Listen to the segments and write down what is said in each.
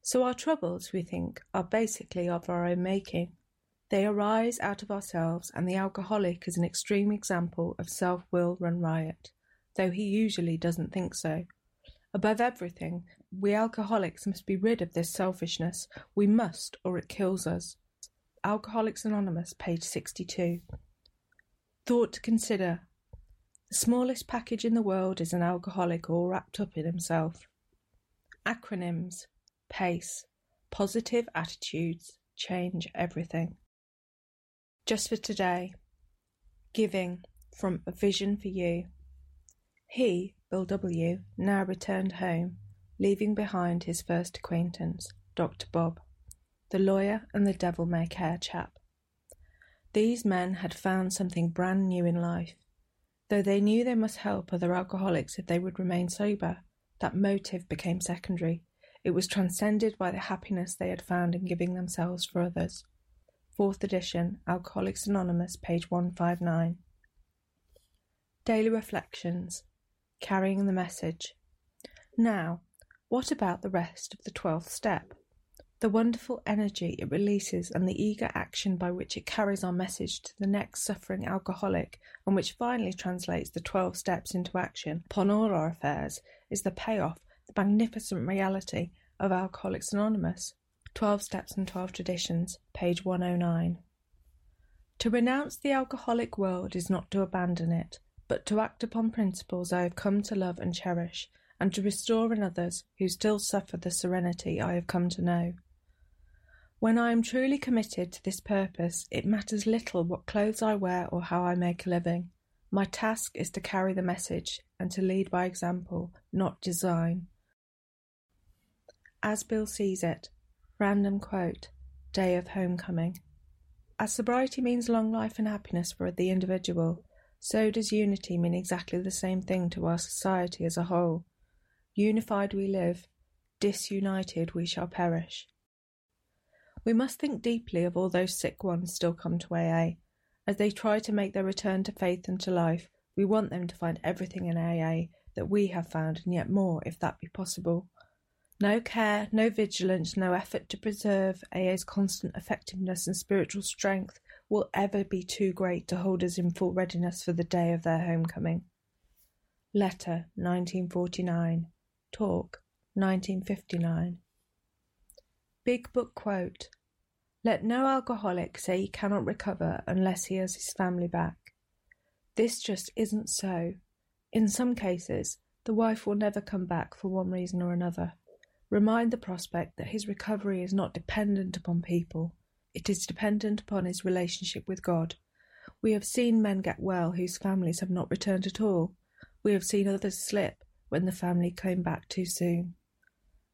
So our troubles, we think, are basically of our own making. They arise out of ourselves, and the alcoholic is an extreme example of self-will run riot, though he usually doesn't think so. Above everything, we alcoholics must be rid of this selfishness. We must, or it kills us. Alcoholics Anonymous, page 62. Thought to consider. The smallest package in the world is an alcoholic all wrapped up in himself. Acronyms. PACE. Positive attitudes change everything. Just for today. Giving, from A Vision for You. He, Bill W, now returned home, leaving behind his first acquaintance, Dr. Bob, the lawyer and the devil-may-care chap. These men had found something brand new in life. Though they knew they must help other alcoholics if they would remain sober, that motive became secondary. It was transcended by the happiness they had found in giving themselves for others. 4th edition, Alcoholics Anonymous, page 159. Daily Reflections. Carrying the message. Now, what about the rest of the 12th step? The wonderful energy it releases and the eager action by which it carries our message to the next suffering alcoholic, and which finally translates the 12 steps into action upon all our affairs, is the payoff, the magnificent reality of Alcoholics Anonymous. 12 Steps and 12 Traditions, page 109. To renounce the alcoholic world is not to abandon it, but to act upon principles I have come to love and cherish, and to restore in others who still suffer the serenity I have come to know. When I am truly committed to this purpose, it matters little what clothes I wear or how I make a living. My task is to carry the message and to lead by example, not design. As Bill Sees It. Random quote. Day of Homecoming. As sobriety means long life and happiness for the individual, so does unity mean exactly the same thing to our society as a whole. Unified we live, disunited we shall perish. We must think deeply of all those sick ones still come to AA. As they try to make their return to faith and to life, we want them to find everything in AA that we have found, and yet more, if that be possible. No care, no vigilance, no effort to preserve AA's constant effectiveness and spiritual strength will ever be too great to hold us in full readiness for the day of their homecoming. Letter, 1949. Talk, 1959. Big Book Quote. Let no alcoholic say he cannot recover unless he has his family back. This just isn't so. In some cases, the wife will never come back for one reason or another. Remind the prospect that his recovery is not dependent upon people. It is dependent upon his relationship with God. We have seen men get well whose families have not returned at all. We have seen others slip when the family came back too soon.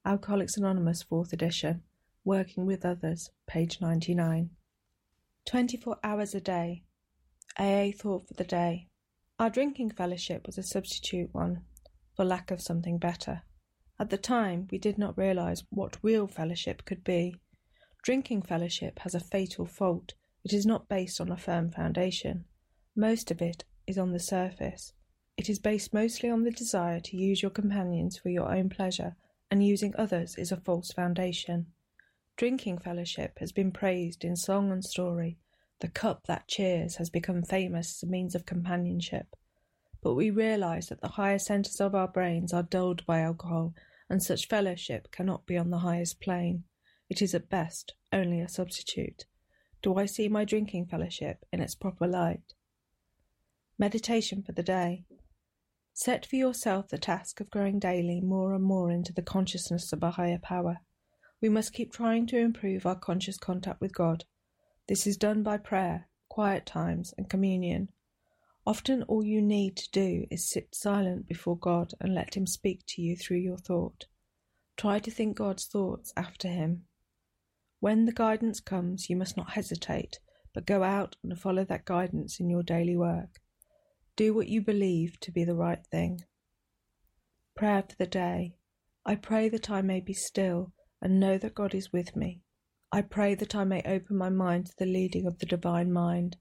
Alcoholics Anonymous, 4th edition. Working with Others, page 99. 24 Hours a Day. AA Thought for the Day. Our drinking fellowship was a substitute one, for lack of something better. At the time, we did not realise what real fellowship could be. Drinking fellowship has a fatal fault. It is not based on a firm foundation. Most of it is on the surface. It is based mostly on the desire to use your companions for your own pleasure, and using others is a false foundation. Drinking fellowship has been praised in song and story. The cup that cheers has become famous as a means of companionship. But we realise that the higher centres of our brains are dulled by alcohol, and such fellowship cannot be on the highest plane. It is at best only a substitute. Do I see my drinking fellowship in its proper light? Meditation for the day. Set for yourself the task of growing daily more and more into the consciousness of a higher power. We must keep trying to improve our conscious contact with God. This is done by prayer, quiet times, and communion. Often all you need to do is sit silent before God and let Him speak to you through your thought. Try to think God's thoughts after him. When the guidance comes, you must not hesitate, but go out and follow that guidance in your daily work. Do what you believe to be the right thing. Prayer for the day. I pray that I may be still and know that God is with me. I pray that I may open my mind to the leading of the Divine Mind.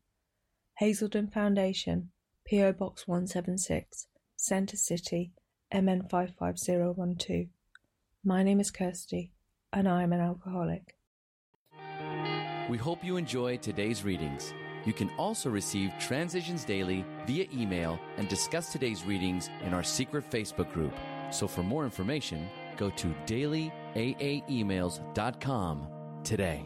Hazelden Foundation, P.O. Box 176, Centre City, MN 55012. My name is Kirsty, and I am an alcoholic. We hope you enjoy today's readings. You can also receive Transitions Daily via email and discuss today's readings in our secret Facebook group. So for more information, go to dailyaaemails.com today.